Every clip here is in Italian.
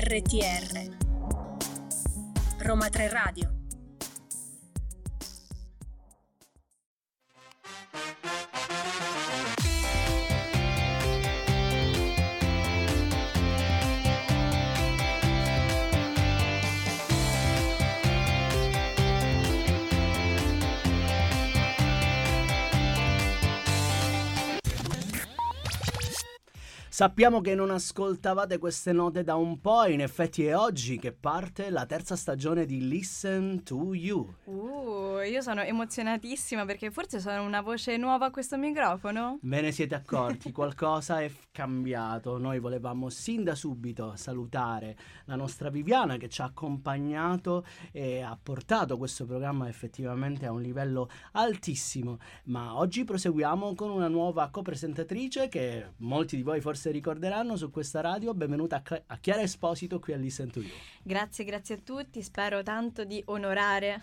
RTR Roma 3 Radio. Sappiamo che non ascoltavate queste note da un po', in effetti è oggi che parte la terza stagione di Listen to You. Io sono emozionatissima perché forse sono una voce nuova a questo microfono. Ve ne siete accorti, qualcosa è cambiato. Noi volevamo sin da subito salutare la nostra Viviana che ci ha accompagnato e ha portato questo programma effettivamente a un livello altissimo. Ma oggi proseguiamo con una nuova copresentatrice che molti di voi forse si ricorderanno su questa radio. Benvenuta a Chiara Esposito qui a Listen to You. Grazie a tutti, spero tanto di onorare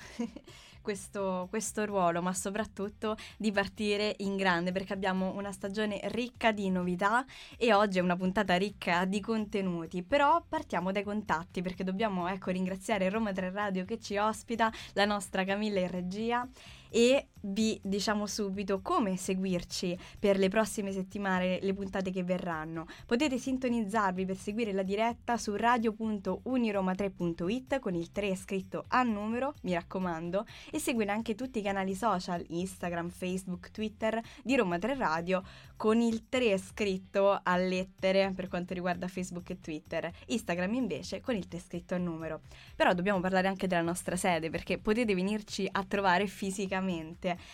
questo ruolo, ma soprattutto di partire in grande, perché abbiamo una stagione ricca di novità e oggi è una puntata ricca di contenuti. Però partiamo dai contatti, perché dobbiamo ringraziare Roma 3 Radio che ci ospita, la nostra Camilla in regia. E vi diciamo subito come seguirci per le prossime settimane, le puntate che verranno. Potete sintonizzarvi per seguire la diretta su radio.uniroma3.it con il 3 scritto a numero, mi raccomando, e seguire anche tutti i canali social, Instagram, Facebook, Twitter di Roma 3 Radio con il 3 scritto a lettere per quanto riguarda Facebook e Twitter, Instagram invece con il 3 scritto a numero. Però dobbiamo parlare anche della nostra sede, perché potete venirci a trovare fisicamente.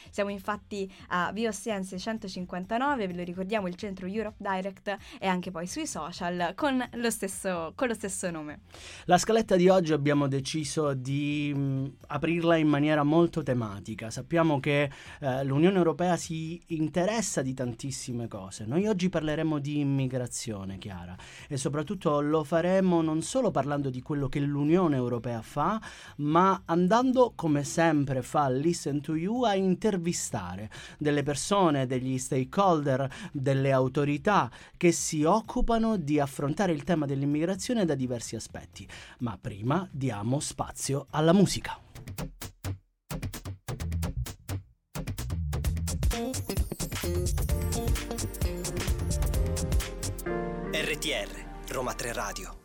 Siamo infatti a Via Ostiense 159, ve lo ricordiamo, il centro Europe Direct, e anche poi sui social con lo stesso nome. La scaletta di oggi abbiamo deciso di aprirla in maniera molto tematica. Sappiamo che l'Unione Europea si interessa di tantissime cose. Noi oggi parleremo di immigrazione, Chiara, e soprattutto lo faremo non solo parlando di quello che l'Unione Europea fa, ma andando, come sempre fa Listen to You, a intervistare delle persone, degli stakeholder, delle autorità che si occupano di affrontare il tema dell'immigrazione da diversi aspetti. Ma prima diamo spazio alla musica. RTR Roma 3 Radio.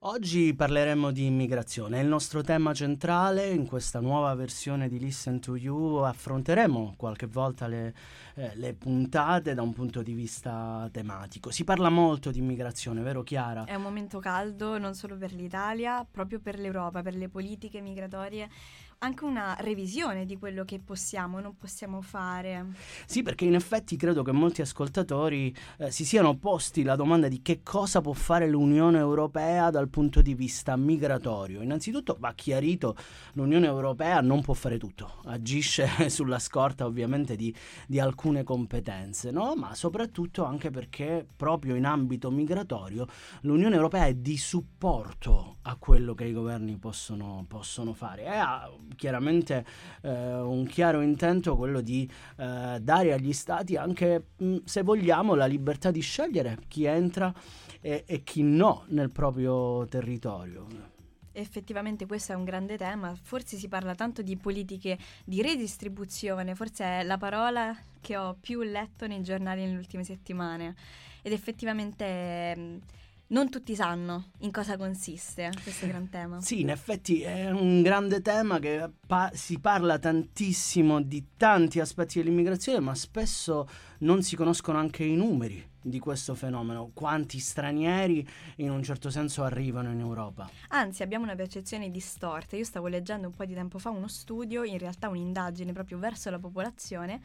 Oggi parleremo di immigrazione, è il nostro tema centrale. In questa nuova versione di Listen to You affronteremo qualche volta le puntate da un punto di vista tematico. Si parla molto di immigrazione, vero Chiara? È un momento caldo non solo per l'Italia, proprio per l'Europa, per le politiche migratorie. Anche una revisione di quello che possiamo, non possiamo fare. Sì, perché in effetti credo che molti ascoltatori si siano posti la domanda di che cosa può fare l'Unione Europea dal punto di vista migratorio. Innanzitutto va chiarito, l'Unione Europea non può fare tutto, agisce sulla scorta ovviamente di alcune competenze, no? Ma soprattutto anche perché proprio in ambito migratorio l'Unione Europea è di supporto a quello che i governi possono fare. Chiaramente un chiaro intento, quello di dare agli stati anche, se vogliamo, la libertà di scegliere chi entra e chi no nel proprio territorio. Effettivamente questo è un grande tema, forse si parla tanto di politiche di redistribuzione, forse è la parola che ho più letto nei giornali nelle ultime settimane, ed effettivamente non tutti sanno in cosa consiste questo gran tema. Sì, in effetti è un grande tema che si parla tantissimo di tanti aspetti dell'immigrazione, ma spesso non si conoscono anche i numeri di questo fenomeno, quanti stranieri in un certo senso arrivano in Europa. Anzi, abbiamo una percezione distorta. Io stavo leggendo un po' di tempo fa uno studio, in realtà un'indagine proprio verso la popolazione,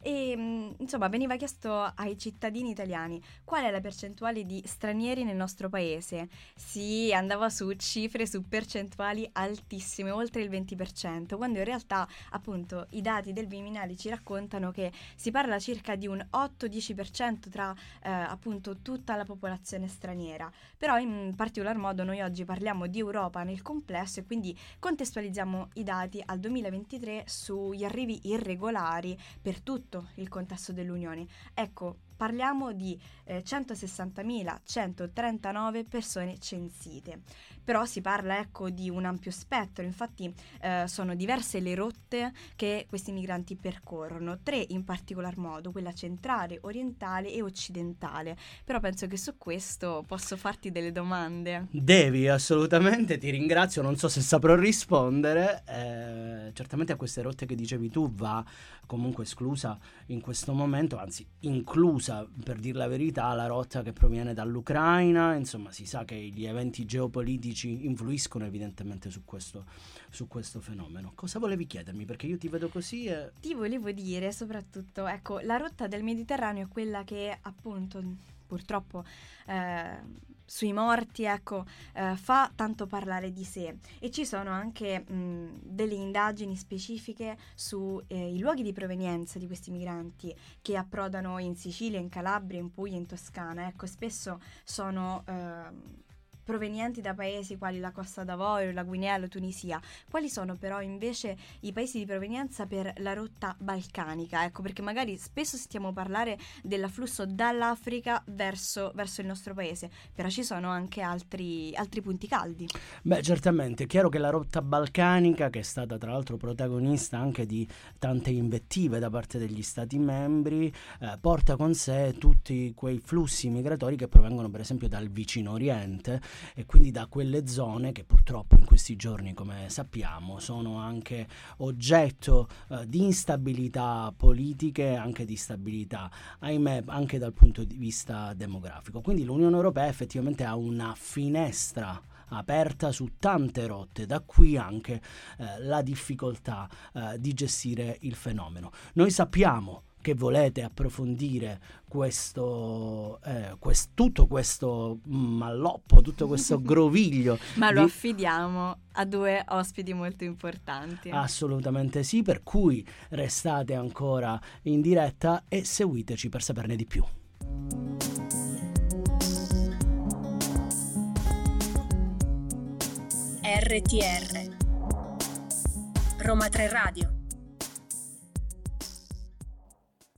e insomma veniva chiesto ai cittadini italiani qual è la percentuale di stranieri nel nostro paese. Si andava su cifre, su percentuali altissime, oltre il 20%, quando in realtà appunto i dati del Viminale ci raccontano che si parla circa di un 8-10% tra appunto tutta la popolazione straniera. Però in particolar modo noi oggi parliamo di Europa nel complesso, e quindi contestualizziamo i dati al 2023 sugli arrivi irregolari per tutto il contesto resto dell'Unione. Ecco, parliamo di 160.139 persone censite, però si parla, ecco, di un ampio spettro. Infatti sono diverse le rotte che questi migranti percorrono, tre in particolar modo, quella centrale, orientale e occidentale. Però penso che su questo posso farti delle domande. Devi, assolutamente, ti ringrazio, non so se saprò rispondere. Certamente a queste rotte che dicevi tu va comunque esclusa in questo momento, anzi inclusa, per dire la verità, la rotta che proviene dall'Ucraina. Insomma, si sa che gli eventi geopolitici influiscono evidentemente su questo fenomeno. Cosa volevi chiedermi? Perché io ti vedo così e... Ti volevo dire soprattutto, ecco, la rotta del Mediterraneo è quella che appunto purtroppo sui morti, ecco, fa tanto parlare di sé, e ci sono anche delle indagini specifiche sui luoghi di provenienza di questi migranti che approdano in Sicilia, in Calabria, in Puglia, in Toscana. Ecco, spesso sono provenienti da paesi quali la Costa d'Avorio, la Guinea, la Tunisia. Quali sono però invece i paesi di provenienza per la rotta balcanica? Ecco, perché magari spesso sentiamo parlare dell'afflusso dall'Africa verso il nostro paese, però ci sono anche altri punti caldi. Beh, certamente, è chiaro che la rotta balcanica, che è stata tra l'altro protagonista anche di tante invettive da parte degli Stati membri, porta con sé tutti quei flussi migratori che provengono per esempio dal Vicino Oriente, e quindi da quelle zone che purtroppo in questi giorni, come sappiamo, sono anche oggetto di instabilità politiche, anche di instabilità, ahimè, anche dal punto di vista demografico. Quindi l'Unione Europea effettivamente ha una finestra aperta su tante rotte, da qui anche la difficoltà di gestire il fenomeno. Noi sappiamo che volete approfondire tutto questo malloppo, tutto questo groviglio. Ma lo affidiamo a due ospiti molto importanti. Assolutamente sì, per cui restate ancora in diretta e seguiteci per saperne di più. RTR Roma 3 Radio.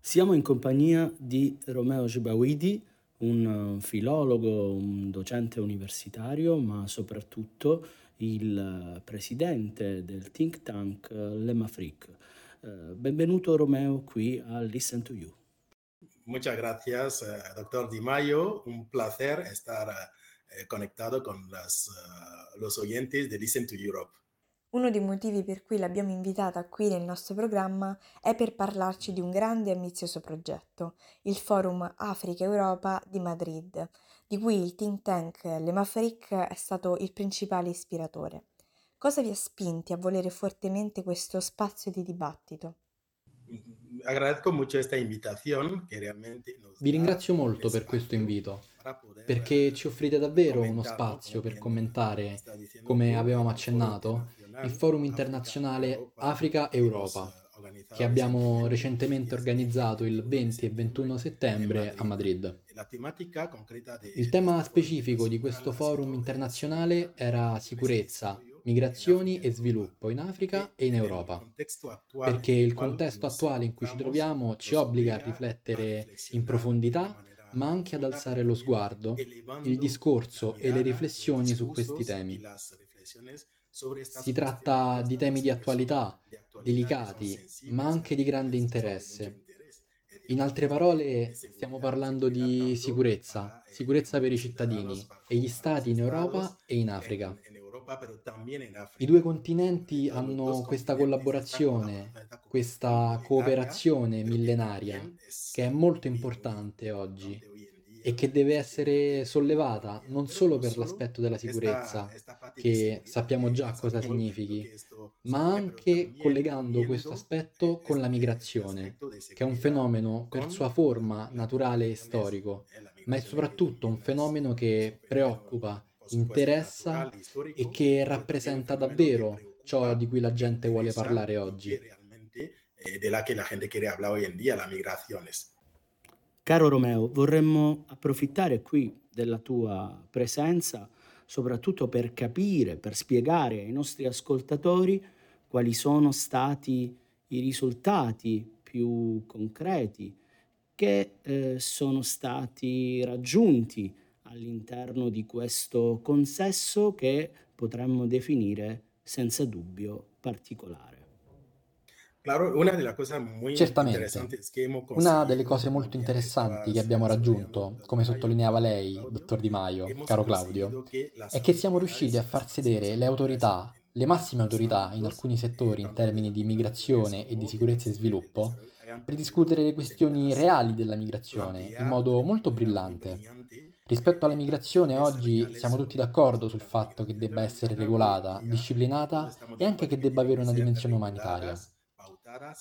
Siamo in compagnia di Romeo Gigbaguidi, un filologo, un docente universitario, ma soprattutto il presidente del think tank Lemafriq. Benvenuto Romeo qui a Listen to You. Muchas gracias, doctor Di Maio. Un placer estar conectado con los oyentes de Listen to Europe. Uno dei motivi per cui l'abbiamo invitata qui nel nostro programma è per parlarci di un grande e ambizioso progetto, il Forum Africa-Europa di Madrid, di cui il think tank Lemafriq è stato il principale ispiratore. Cosa vi ha spinti a volere fortemente questo spazio di dibattito? Vi ringrazio molto per questo invito, perché ci offrite davvero uno spazio per commentare, come avevamo accennato, il Forum Internazionale Africa-Europa, che abbiamo recentemente organizzato il 20 e 21 settembre a Madrid. Il tema specifico di questo forum internazionale era sicurezza, migrazioni e sviluppo in Africa e in Europa, perché il contesto attuale in cui ci troviamo ci obbliga a riflettere in profondità, ma anche ad alzare lo sguardo, il discorso e le riflessioni su questi temi. Si tratta di temi di attualità, delicati, ma anche di grande interesse. In altre parole, stiamo parlando di sicurezza per i cittadini e gli stati in Europa e in Africa. I due continenti hanno questa collaborazione, questa cooperazione millenaria che è molto importante oggi e che deve essere sollevata non solo per l'aspetto della sicurezza, che sappiamo già cosa significhi, ma anche collegando questo aspetto con la migrazione, che è un fenomeno per sua forma naturale e storico, ma è soprattutto un fenomeno che preoccupa, interessa e che rappresenta davvero ciò di cui la gente vuole parlare oggi. Caro Romeo, vorremmo approfittare qui della tua presenza soprattutto per capire, per spiegare ai nostri ascoltatori quali sono stati i risultati più concreti che sono stati raggiunti all'interno di questo consesso che potremmo definire senza dubbio particolare. Claro, certamente, una delle cose molto interessanti che abbiamo raggiunto, come sottolineava lei, dottor Di Maio, caro Claudio, è che siamo riusciti a far sedere le autorità, le massime autorità in alcuni settori in termini di migrazione e di sicurezza e sviluppo, per discutere le questioni reali della migrazione in modo molto brillante. Rispetto alla migrazione oggi siamo tutti d'accordo sul fatto che debba essere regolata, disciplinata e anche che debba avere una dimensione umanitaria.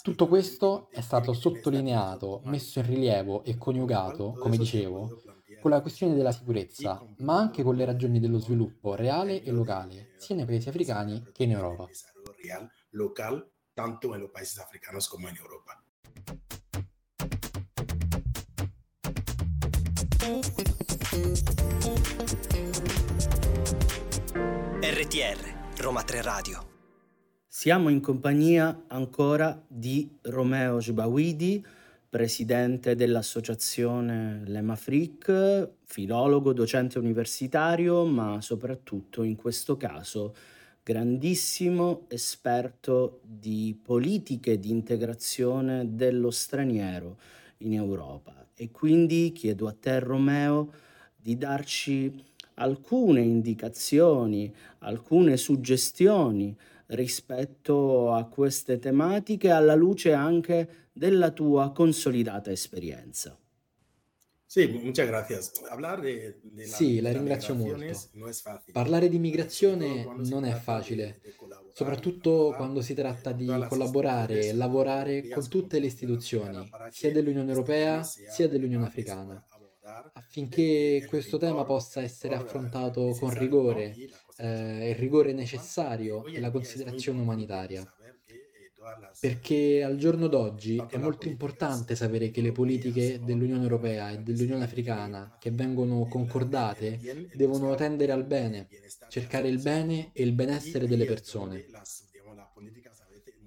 Tutto questo è stato sottolineato, messo in rilievo e coniugato, come dicevo, con la questione della sicurezza, ma anche con le ragioni dello sviluppo reale e locale, sia nei paesi africani che in Europa. RTR, Roma 3 Radio. Siamo in compagnia ancora di Romeo Gigbaguidi, presidente dell'associazione Lemafriq, filologo, docente universitario, ma soprattutto in questo caso grandissimo esperto di politiche di integrazione dello straniero in Europa. E quindi chiedo a te, Romeo, di darci alcune indicazioni, alcune suggestioni rispetto a queste tematiche alla luce anche della tua consolidata esperienza. Sì, la ringrazio molto. Parlare di migrazione non è facile, soprattutto quando si tratta di collaborare e lavorare con tutte le istituzioni, sia dell'Unione Europea sia dell'Unione Africana, affinché questo tema possa essere affrontato con rigore, il rigore necessario e la considerazione umanitaria. Perché al giorno d'oggi è molto importante sapere che le politiche dell'Unione Europea e dell'Unione Africana che vengono concordate devono tendere al bene, cercare il bene e il benessere delle persone.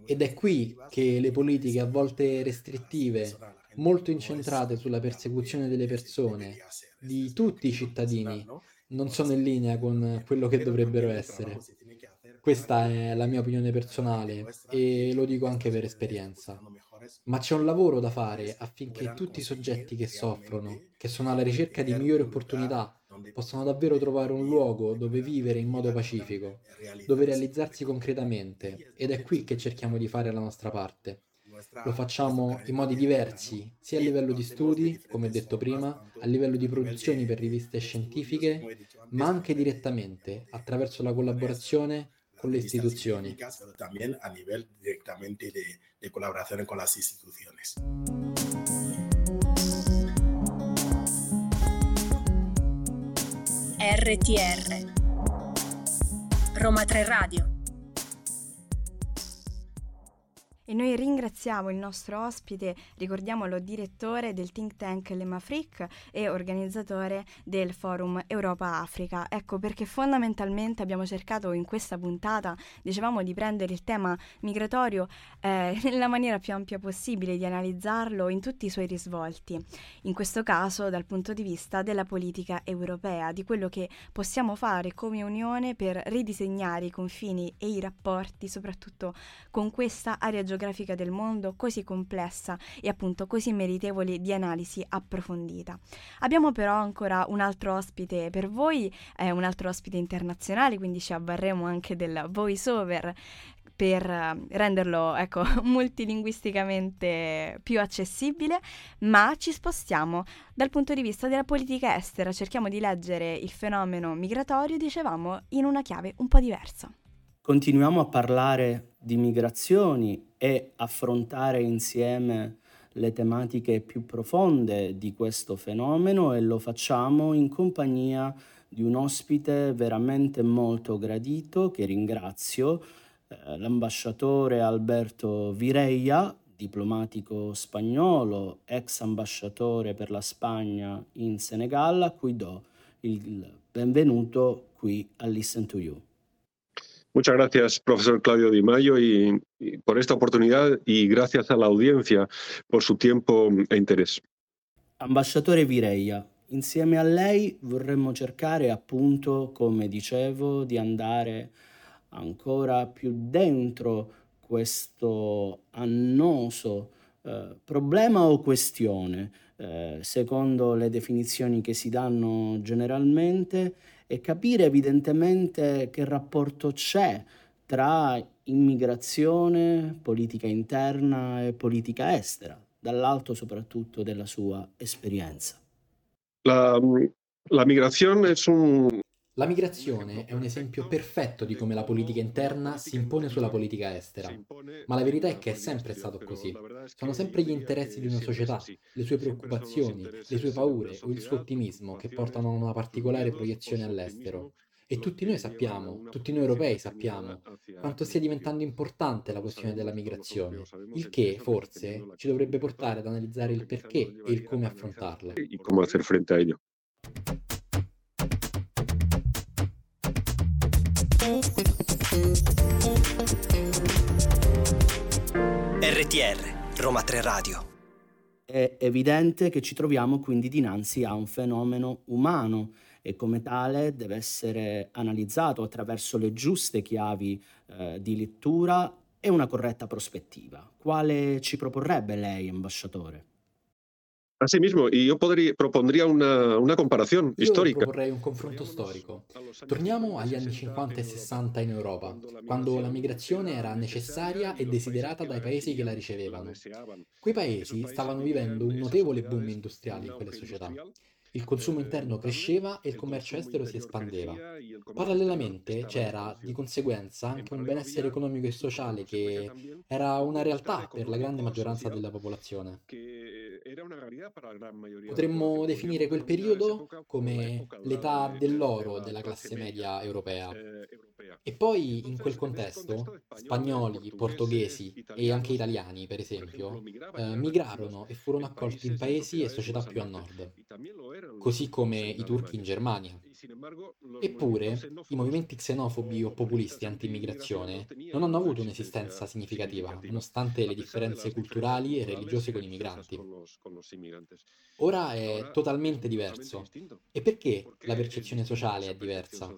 Ed è qui che le politiche a volte restrittive, molto incentrate sulla persecuzione delle persone, di tutti i cittadini, non sono in linea con quello che dovrebbero essere. Questa è la mia opinione personale e lo dico anche per esperienza. Ma c'è un lavoro da fare affinché tutti i soggetti che soffrono, che sono alla ricerca di migliori opportunità, possano davvero trovare un luogo dove vivere in modo pacifico, dove realizzarsi concretamente, ed è qui che cerchiamo di fare la nostra parte. Lo facciamo in modi diversi, sia a livello di studi, come detto prima, a livello di produzioni per riviste scientifiche, ma anche direttamente, attraverso la collaborazione con le istituzioni. RTR Roma 3 Radio. E noi ringraziamo il nostro ospite, ricordiamolo, direttore del think tank Lemafriq e organizzatore del Forum Europa-Africa. Ecco perché fondamentalmente abbiamo cercato in questa puntata, dicevamo, di prendere il tema migratorio nella maniera più ampia possibile, di analizzarlo in tutti i suoi risvolti. In questo caso dal punto di vista della politica europea, di quello che possiamo fare come Unione per ridisegnare i confini e i rapporti, soprattutto con questa area geografica del mondo così complessa e appunto così meritevole di analisi approfondita. Abbiamo però ancora un altro ospite per voi, un altro ospite internazionale, quindi ci avvarremo anche del voice over per renderlo, ecco, multilinguisticamente più accessibile, ma ci spostiamo dal punto di vista della politica estera, cerchiamo di leggere il fenomeno migratorio, dicevamo, in una chiave un po' diversa. Continuiamo a parlare di migrazioni e affrontare insieme le tematiche più profonde di questo fenomeno e lo facciamo in compagnia di un ospite veramente molto gradito che ringrazio, l'ambasciatore Alberto Virella, diplomatico spagnolo, ex ambasciatore per la Spagna in Senegal, a cui do il benvenuto qui a Listen to You. Muchas gracias, profesor Claudio Di Maio, y por esta oportunidad y gracias a la audiencia por su tiempo e interés. Ambasciatore Virella, insieme a lei vorremmo cercare, appunto, come dicevo, di andare ancora più dentro questo annoso problema o questione, secondo le definizioni che si danno generalmente, e capire evidentemente che rapporto c'è tra immigrazione, politica interna e politica estera, dall'alto soprattutto della sua esperienza. La migrazione è un esempio perfetto di come la politica interna si impone sulla politica estera, ma la verità è che è sempre stato così. Sono sempre gli interessi di una società, le sue preoccupazioni, le sue paure o il suo ottimismo che portano a una particolare proiezione all'estero. E tutti noi sappiamo, tutti noi europei sappiamo, quanto stia diventando importante la questione della migrazione, il che, forse, ci dovrebbe portare ad analizzare il perché e il come affrontarla. RTR, Roma 3 Radio. È evidente che ci troviamo quindi dinanzi a un fenomeno umano, e come tale deve essere analizzato attraverso le giuste chiavi di lettura e una corretta prospettiva. Quale ci proporrebbe lei, ambasciatore? Asimismo, io propondría una comparazione storica. Io proporrei un confronto storico. Torniamo agli anni 50 e 60 in Europa, quando la migrazione era necessaria e desiderata dai paesi che la ricevevano. Quei paesi stavano vivendo un notevole boom industriale in quelle società. Il consumo interno cresceva e il commercio estero si espandeva. Parallelamente c'era, di conseguenza, anche un benessere economico e sociale che era una realtà per la grande maggioranza della popolazione. Potremmo definire quel periodo come l'età dell'oro della classe media europea. E poi, in quel contesto, spagnoli, portoghesi e anche italiani, per esempio, migrarono e furono accolti in paesi e società più a nord, così come i turchi in Germania. Eppure, i movimenti xenofobi o populisti anti-immigrazione non hanno avuto un'esistenza significativa, nonostante le differenze culturali e religiose con i migranti. Ora è totalmente diverso. E perché la percezione sociale è diversa?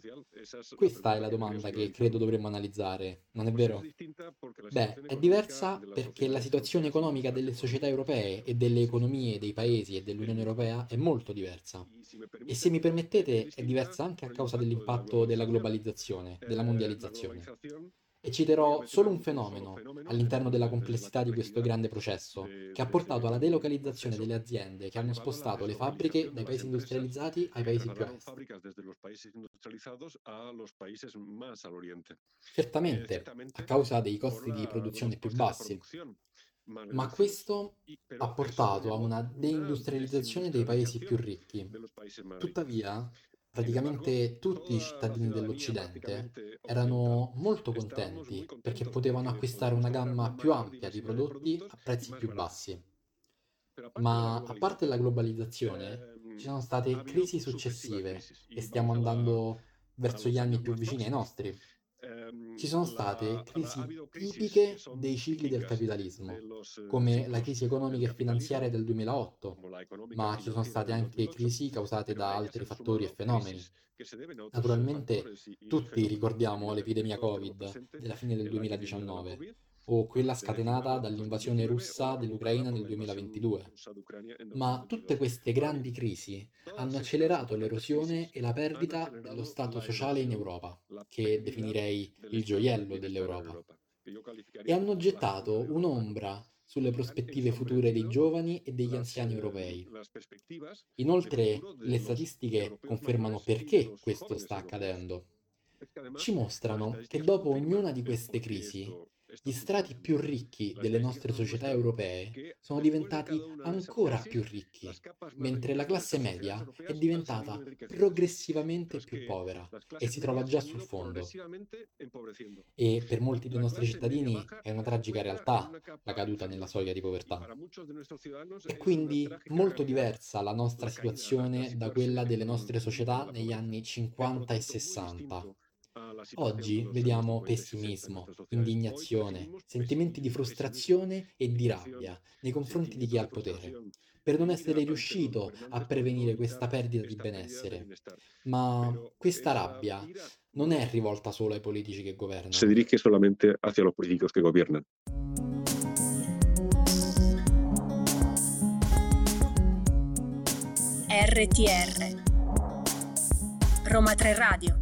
Questa è la domanda che credo dovremmo analizzare, non è vero? Beh, è diversa perché la situazione economica delle società europee e delle economie dei paesi e dell'Unione Europea è molto diversa. E se mi permettete, è diversa anche a causa dell'impatto della globalizzazione, della mondializzazione. E citerò solo un fenomeno all'interno della complessità di questo grande processo, che ha portato alla delocalizzazione delle aziende che hanno spostato le fabbriche dai paesi industrializzati ai paesi più a est. Certamente, a causa dei costi di produzione più bassi. Ma questo ha portato a una deindustrializzazione dei paesi più ricchi. Tuttavia, praticamente tutti i cittadini dell'Occidente erano molto contenti perché potevano acquistare una gamma più ampia di prodotti a prezzi più bassi. Ma a parte la globalizzazione, ci sono state crisi successive e stiamo andando verso gli anni più vicini ai nostri. Ci sono state crisi tipiche dei cicli del capitalismo, come la crisi economica e finanziaria del 2008, ma ci sono state anche crisi causate da altri fattori e fenomeni. Naturalmente tutti ricordiamo l'epidemia Covid della fine del 2019, o quella scatenata dall'invasione russa dell'Ucraina nel 2022. Ma tutte queste grandi crisi hanno accelerato l'erosione e la perdita dello Stato sociale in Europa, che definirei il gioiello dell'Europa, e hanno gettato un'ombra sulle prospettive future dei giovani e degli anziani europei. Inoltre, le statistiche confermano perché questo sta accadendo. Ci mostrano che dopo ognuna di queste crisi, gli strati più ricchi delle nostre società europee sono diventati ancora più ricchi, mentre la classe media è diventata progressivamente più povera e si trova già sul fondo. E per molti dei nostri cittadini è una tragica realtà la caduta nella soglia di povertà. È quindi molto diversa la nostra situazione da quella delle nostre società negli anni 50 e 60. Oggi vediamo pessimismo, indignazione, sentimenti di frustrazione e di rabbia nei confronti di chi ha il potere, per non essere riuscito a prevenire questa perdita di benessere. Ma questa rabbia non è rivolta solo ai politici che governano. Se dirige solamente hacia los políticos que gobiernan. RTR Roma 3 Radio.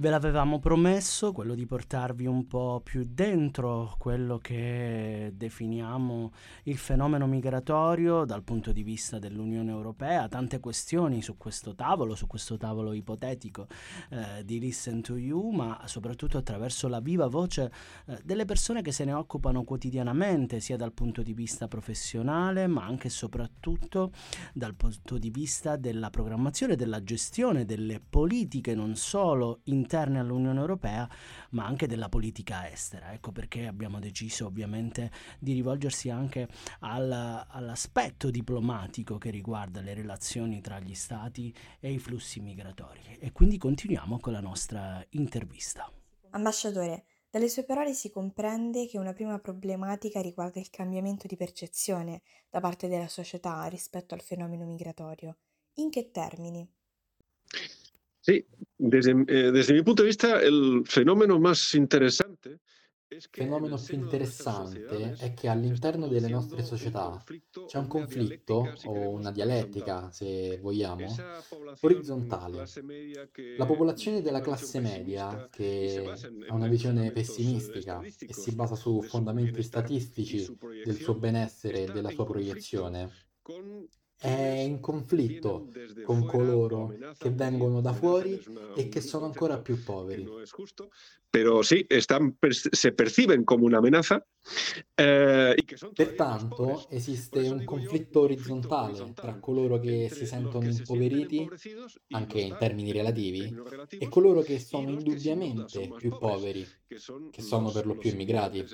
Ve l'avevamo promesso, quello di portarvi un po' più dentro quello che definiamo il fenomeno migratorio dal punto di vista dell'Unione Europea. Tante questioni su questo tavolo ipotetico di Listen to You, ma soprattutto attraverso la viva voce delle persone che se ne occupano quotidianamente, sia dal punto di vista professionale, ma anche e soprattutto dal punto di vista della programmazione, della gestione, delle politiche, non solo interne all'Unione Europea, ma anche della politica estera. Ecco perché abbiamo deciso ovviamente di rivolgersi anche all'aspetto diplomatico che riguarda le relazioni tra gli stati e i flussi migratori. E quindi continuiamo con la nostra intervista. Ambasciatore, dalle sue parole si comprende che una prima problematica riguarda il cambiamento di percezione da parte della società rispetto al fenomeno migratorio. In che termini? Sí, desde mi punto de vista el fenómeno más interesante è che all'interno delle nostre società c'è un conflitto o una dialettica, se vogliamo, orizzontale. La popolazione della classe media, che ha una visione pessimistica e si basa su fondamenti statistici del suo benessere e della sua proiezione, è in conflitto con coloro che vengono da fuori e che sono ancora più poveri. Però sì, se perciben come una amenaza. Pertanto esiste un conflitto orizzontale tra coloro che si sentono impoveriti, anche in termini relativi, e coloro che sono indubbiamente più poveri, che sono per lo più immigrati.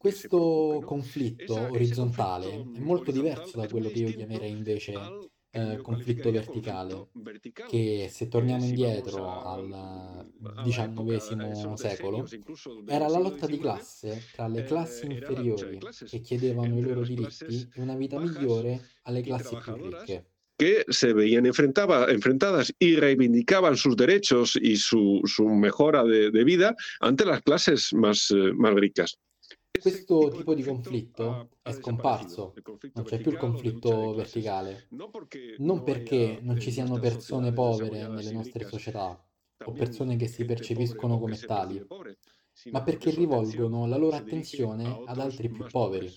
Questo conflitto orizzontale è molto diverso da quello che io chiamerei invece conflitto verticale, che se torniamo indietro al XIX secolo era la lotta di classe tra le classi inferiori che chiedevano i loro diritti e una vita migliore alle classi più ricche, che se veían enfrentadas y reivindicaban sus derechos y su mejora de vida ante las clases más ricas. Questo tipo di conflitto è scomparso, non c'è più il conflitto verticale, non perché non ci siano persone povere nelle nostre società o persone che si percepiscono come tali, ma perché rivolgono la loro attenzione ad altri più poveri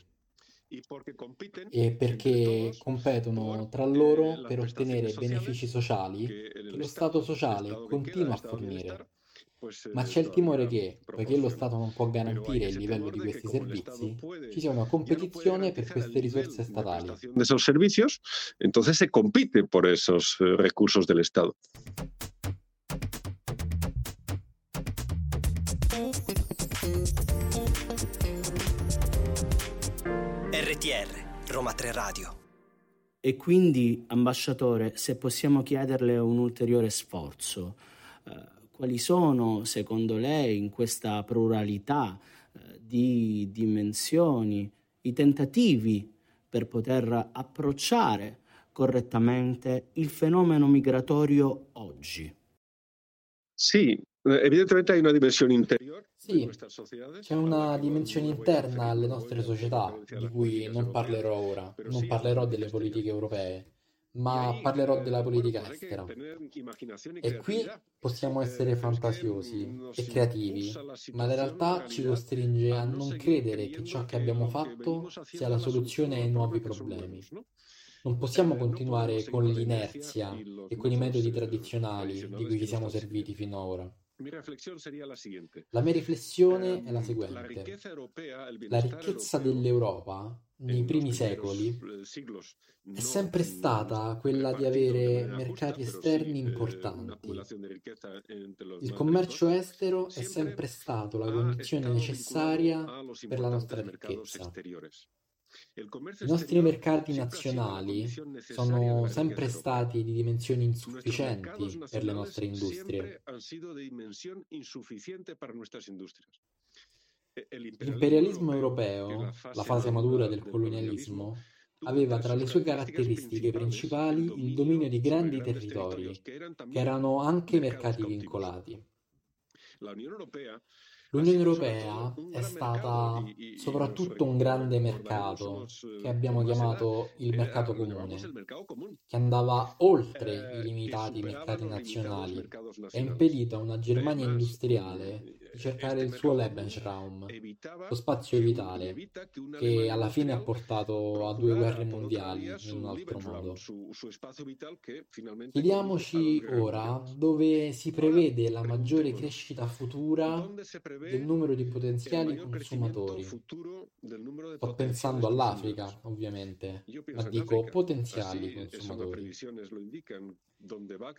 e perché competono tra loro per ottenere benefici sociali che lo Stato sociale continua a fornire. Ma c'è il timore che, poiché lo Stato non può garantire il livello di questi servizi, ci sia una competizione per queste risorse statali. Entonces se compite por esos recursos del Estado. RTR, Roma 3 Radio. E quindi, ambasciatore, se possiamo chiederle un ulteriore sforzo, quali sono, secondo lei, in questa pluralità di dimensioni, i tentativi per poter approcciare correttamente il fenomeno migratorio oggi? Sì, evidentemente hay una dimensione interior. Sì, c'è una dimensione interna alle nostre società, di cui non parlerò ora, non parlerò delle politiche europee, ma parlerò della politica estera. E qui possiamo essere fantasiosi e creativi, ma la realtà ci costringe a non credere che ciò che abbiamo fatto sia la soluzione ai nuovi problemi. Non possiamo continuare con l'inerzia e con i metodi tradizionali di cui ci siamo serviti fino ad ora. La mia riflessione è la seguente. La ricchezza dell'Europa nei primi secoli è sempre stata quella di avere mercati esterni importanti. Il commercio estero è sempre stato la condizione necessaria per la nostra ricchezza. I nostri mercati nazionali sono sempre stati di dimensioni insufficienti per le nostre industrie. L'imperialismo europeo, la fase matura del colonialismo, aveva tra le sue caratteristiche principali il dominio di grandi territori, che erano anche mercati vincolati. L'Unione Europea è stata soprattutto un grande mercato, che abbiamo chiamato il mercato comune, che andava oltre i limitati mercati nazionali e impediva a una Germania industriale di cercare il suo Lebensraum, lo spazio vitale, che alla fine ha portato a 2 guerre mondiali in un altro modo. Chiediamoci ora dove si prevede la maggiore crescita futura del numero di potenziali consumatori. Sto pensando all'Africa, ovviamente, ma dico potenziali consumatori.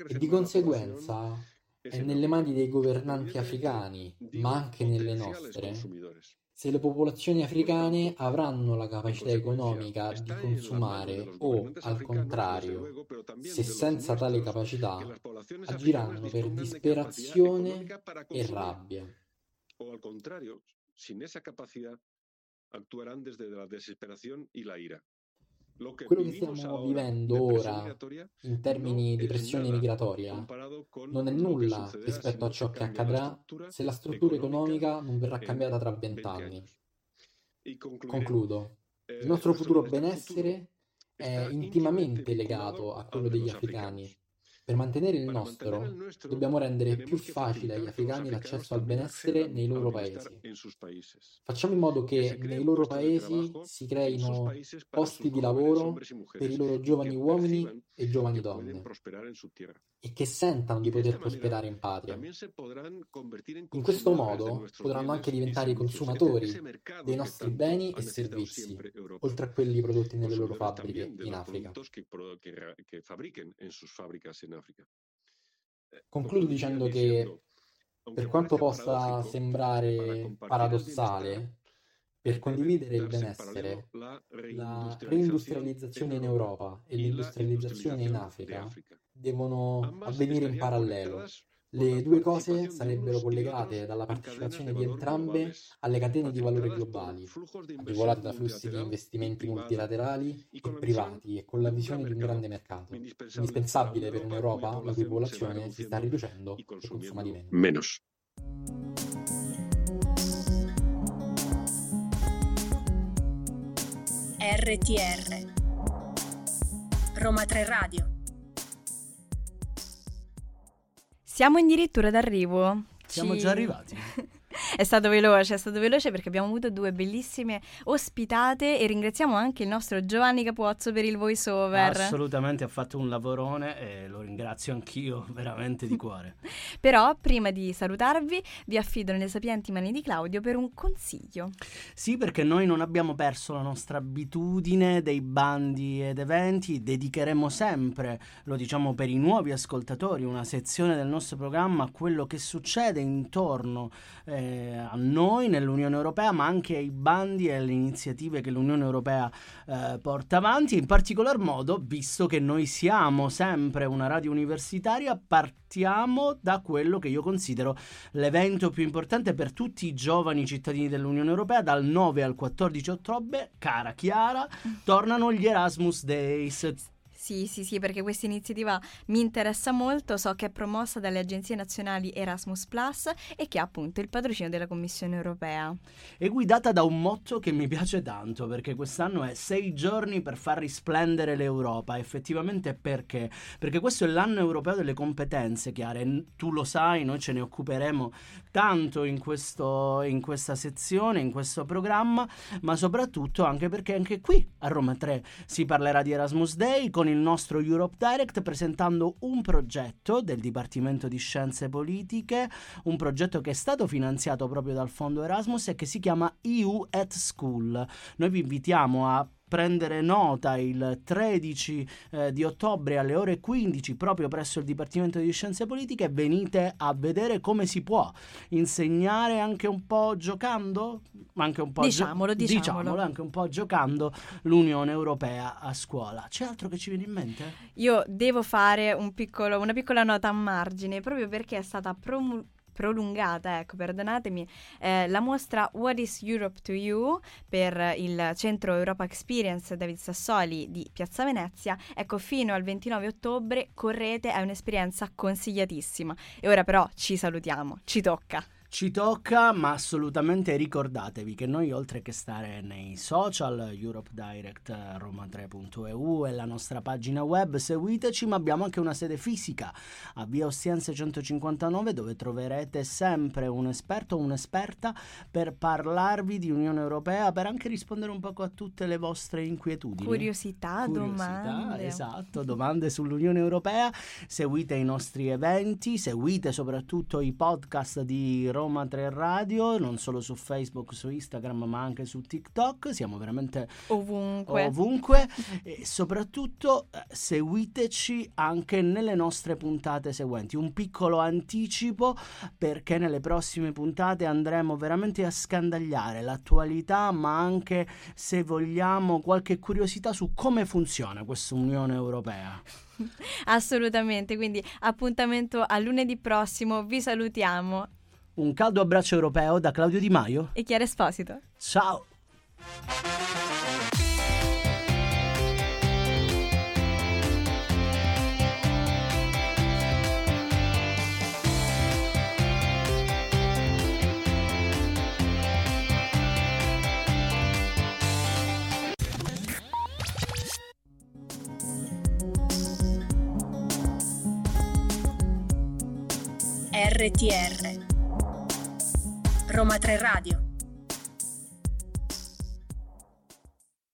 E di conseguenza è nelle mani dei governanti africani, ma anche nelle nostre, se le popolazioni africane avranno la capacità economica di consumare o, al contrario, se senza tale capacità, agiranno per disperazione e rabbia. O al contrario, sin esa capacidad, actuarán desde la desesperación y la ira. Quello che stiamo vivendo ora, in termini di pressione migratoria, non è nulla rispetto a ciò che accadrà se la struttura economica non verrà cambiata tra 20 anni. Concludo. Il nostro futuro benessere è intimamente legato a quello degli africani. Per mantenere il nostro, dobbiamo rendere più facile agli africani l'accesso al benessere nei loro paesi. Facciamo in modo che nei loro paesi si creino posti di lavoro per i loro giovani uomini e giovani donne e che sentano di poter prosperare in patria. In questo modo potranno anche diventare i consumatori dei nostri beni e servizi, oltre a quelli prodotti nelle loro fabbriche in Africa. Concludo dicendo che, per quanto possa sembrare paradossale, per condividere il benessere, la reindustrializzazione in Europa e l'industrializzazione in Africa devono avvenire in parallelo. Le due cose sarebbero collegate dalla partecipazione di entrambe alle catene di valore globali, agevolate da flussi di investimenti multilaterali e privati e con la visione di un grande mercato, indispensabile per un'Europa la cui popolazione si sta riducendo e consuma di meno. RTR Roma 3 Radio. Siamo addirittura d'arrivo. Siamo già arrivati. È stato veloce perché abbiamo avuto 2 bellissime ospitate e ringraziamo anche il nostro Giovanni Capuozzo per il voice over. Assolutamente, ha fatto un lavorone e lo ringrazio anch'io veramente di cuore. Però prima di salutarvi vi affido nelle sapienti mani di Claudio per un consiglio. Sì, perché noi non abbiamo perso la nostra abitudine dei bandi ed eventi, dedicheremo sempre, lo diciamo per i nuovi ascoltatori, una sezione del nostro programma a quello che succede intorno a noi nell'Unione Europea, ma anche ai bandi e alle iniziative che l'Unione Europea porta avanti. In particolar modo, visto che noi siamo sempre una radio universitaria, partiamo da quello che io considero l'evento più importante per tutti i giovani cittadini dell'Unione Europea. Dal 9 al 14 ottobre, cara Chiara, tornano gli Erasmus Days. Sì, perché questa iniziativa mi interessa molto, so che è promossa dalle agenzie nazionali Erasmus Plus e che ha appunto il patrocinio della Commissione Europea. È guidata da un motto che mi piace tanto, perché quest'anno è 6 giorni per far risplendere l'Europa. Effettivamente perché? Perché questo è l'anno europeo delle competenze, Chiara, e tu lo sai, noi ce ne occuperemo tanto in questa sezione, in questo programma, ma soprattutto anche perché anche qui a Roma 3 si parlerà di Erasmus Day con il nostro Europe Direct, presentando un progetto del Dipartimento di Scienze Politiche, un progetto che è stato finanziato proprio dal fondo Erasmus e che si chiama EU at School. Noi vi invitiamo a prendere nota il 13 di ottobre alle ore 15 proprio presso il Dipartimento di Scienze Politiche. Venite a vedere come si può insegnare anche un po' giocando, anche un po' diciamolo anche un po' giocando l'Unione Europea a scuola. C'è altro che ci viene in mente? Io devo fare una piccola nota a margine, proprio perché è stata prolungata, ecco, perdonatemi, la mostra What is Europe to you per il Centro Europa Experience David Sassoli di Piazza Venezia. Ecco, fino al 29 ottobre correte, è un'esperienza consigliatissima. E ora però ci salutiamo, ci tocca, ma assolutamente ricordatevi che noi, oltre che stare nei social, EuropeDirectRoma3.eu è la nostra pagina web, seguiteci, ma abbiamo anche una sede fisica a Via Ostiense 159, dove troverete sempre un esperto o un'esperta per parlarvi di Unione Europea, per anche rispondere un poco a tutte le vostre inquietudini, curiosità, domande. Esatto, domande sull'Unione Europea. Seguite i nostri eventi, seguite soprattutto i podcast di Roma 3 Radio, non solo su Facebook, su Instagram, ma anche su TikTok. Siamo veramente ovunque. E soprattutto seguiteci anche nelle nostre puntate seguenti. Un piccolo anticipo, perché nelle prossime puntate andremo veramente a scandagliare l'attualità, ma anche, se vogliamo, qualche curiosità su come funziona questa Unione Europea. Assolutamente, quindi appuntamento a lunedì prossimo. Vi salutiamo. Un caldo abbraccio europeo da Claudio Di Maio e Chiara Esposito. Ciao! RTR Roma 3 Radio.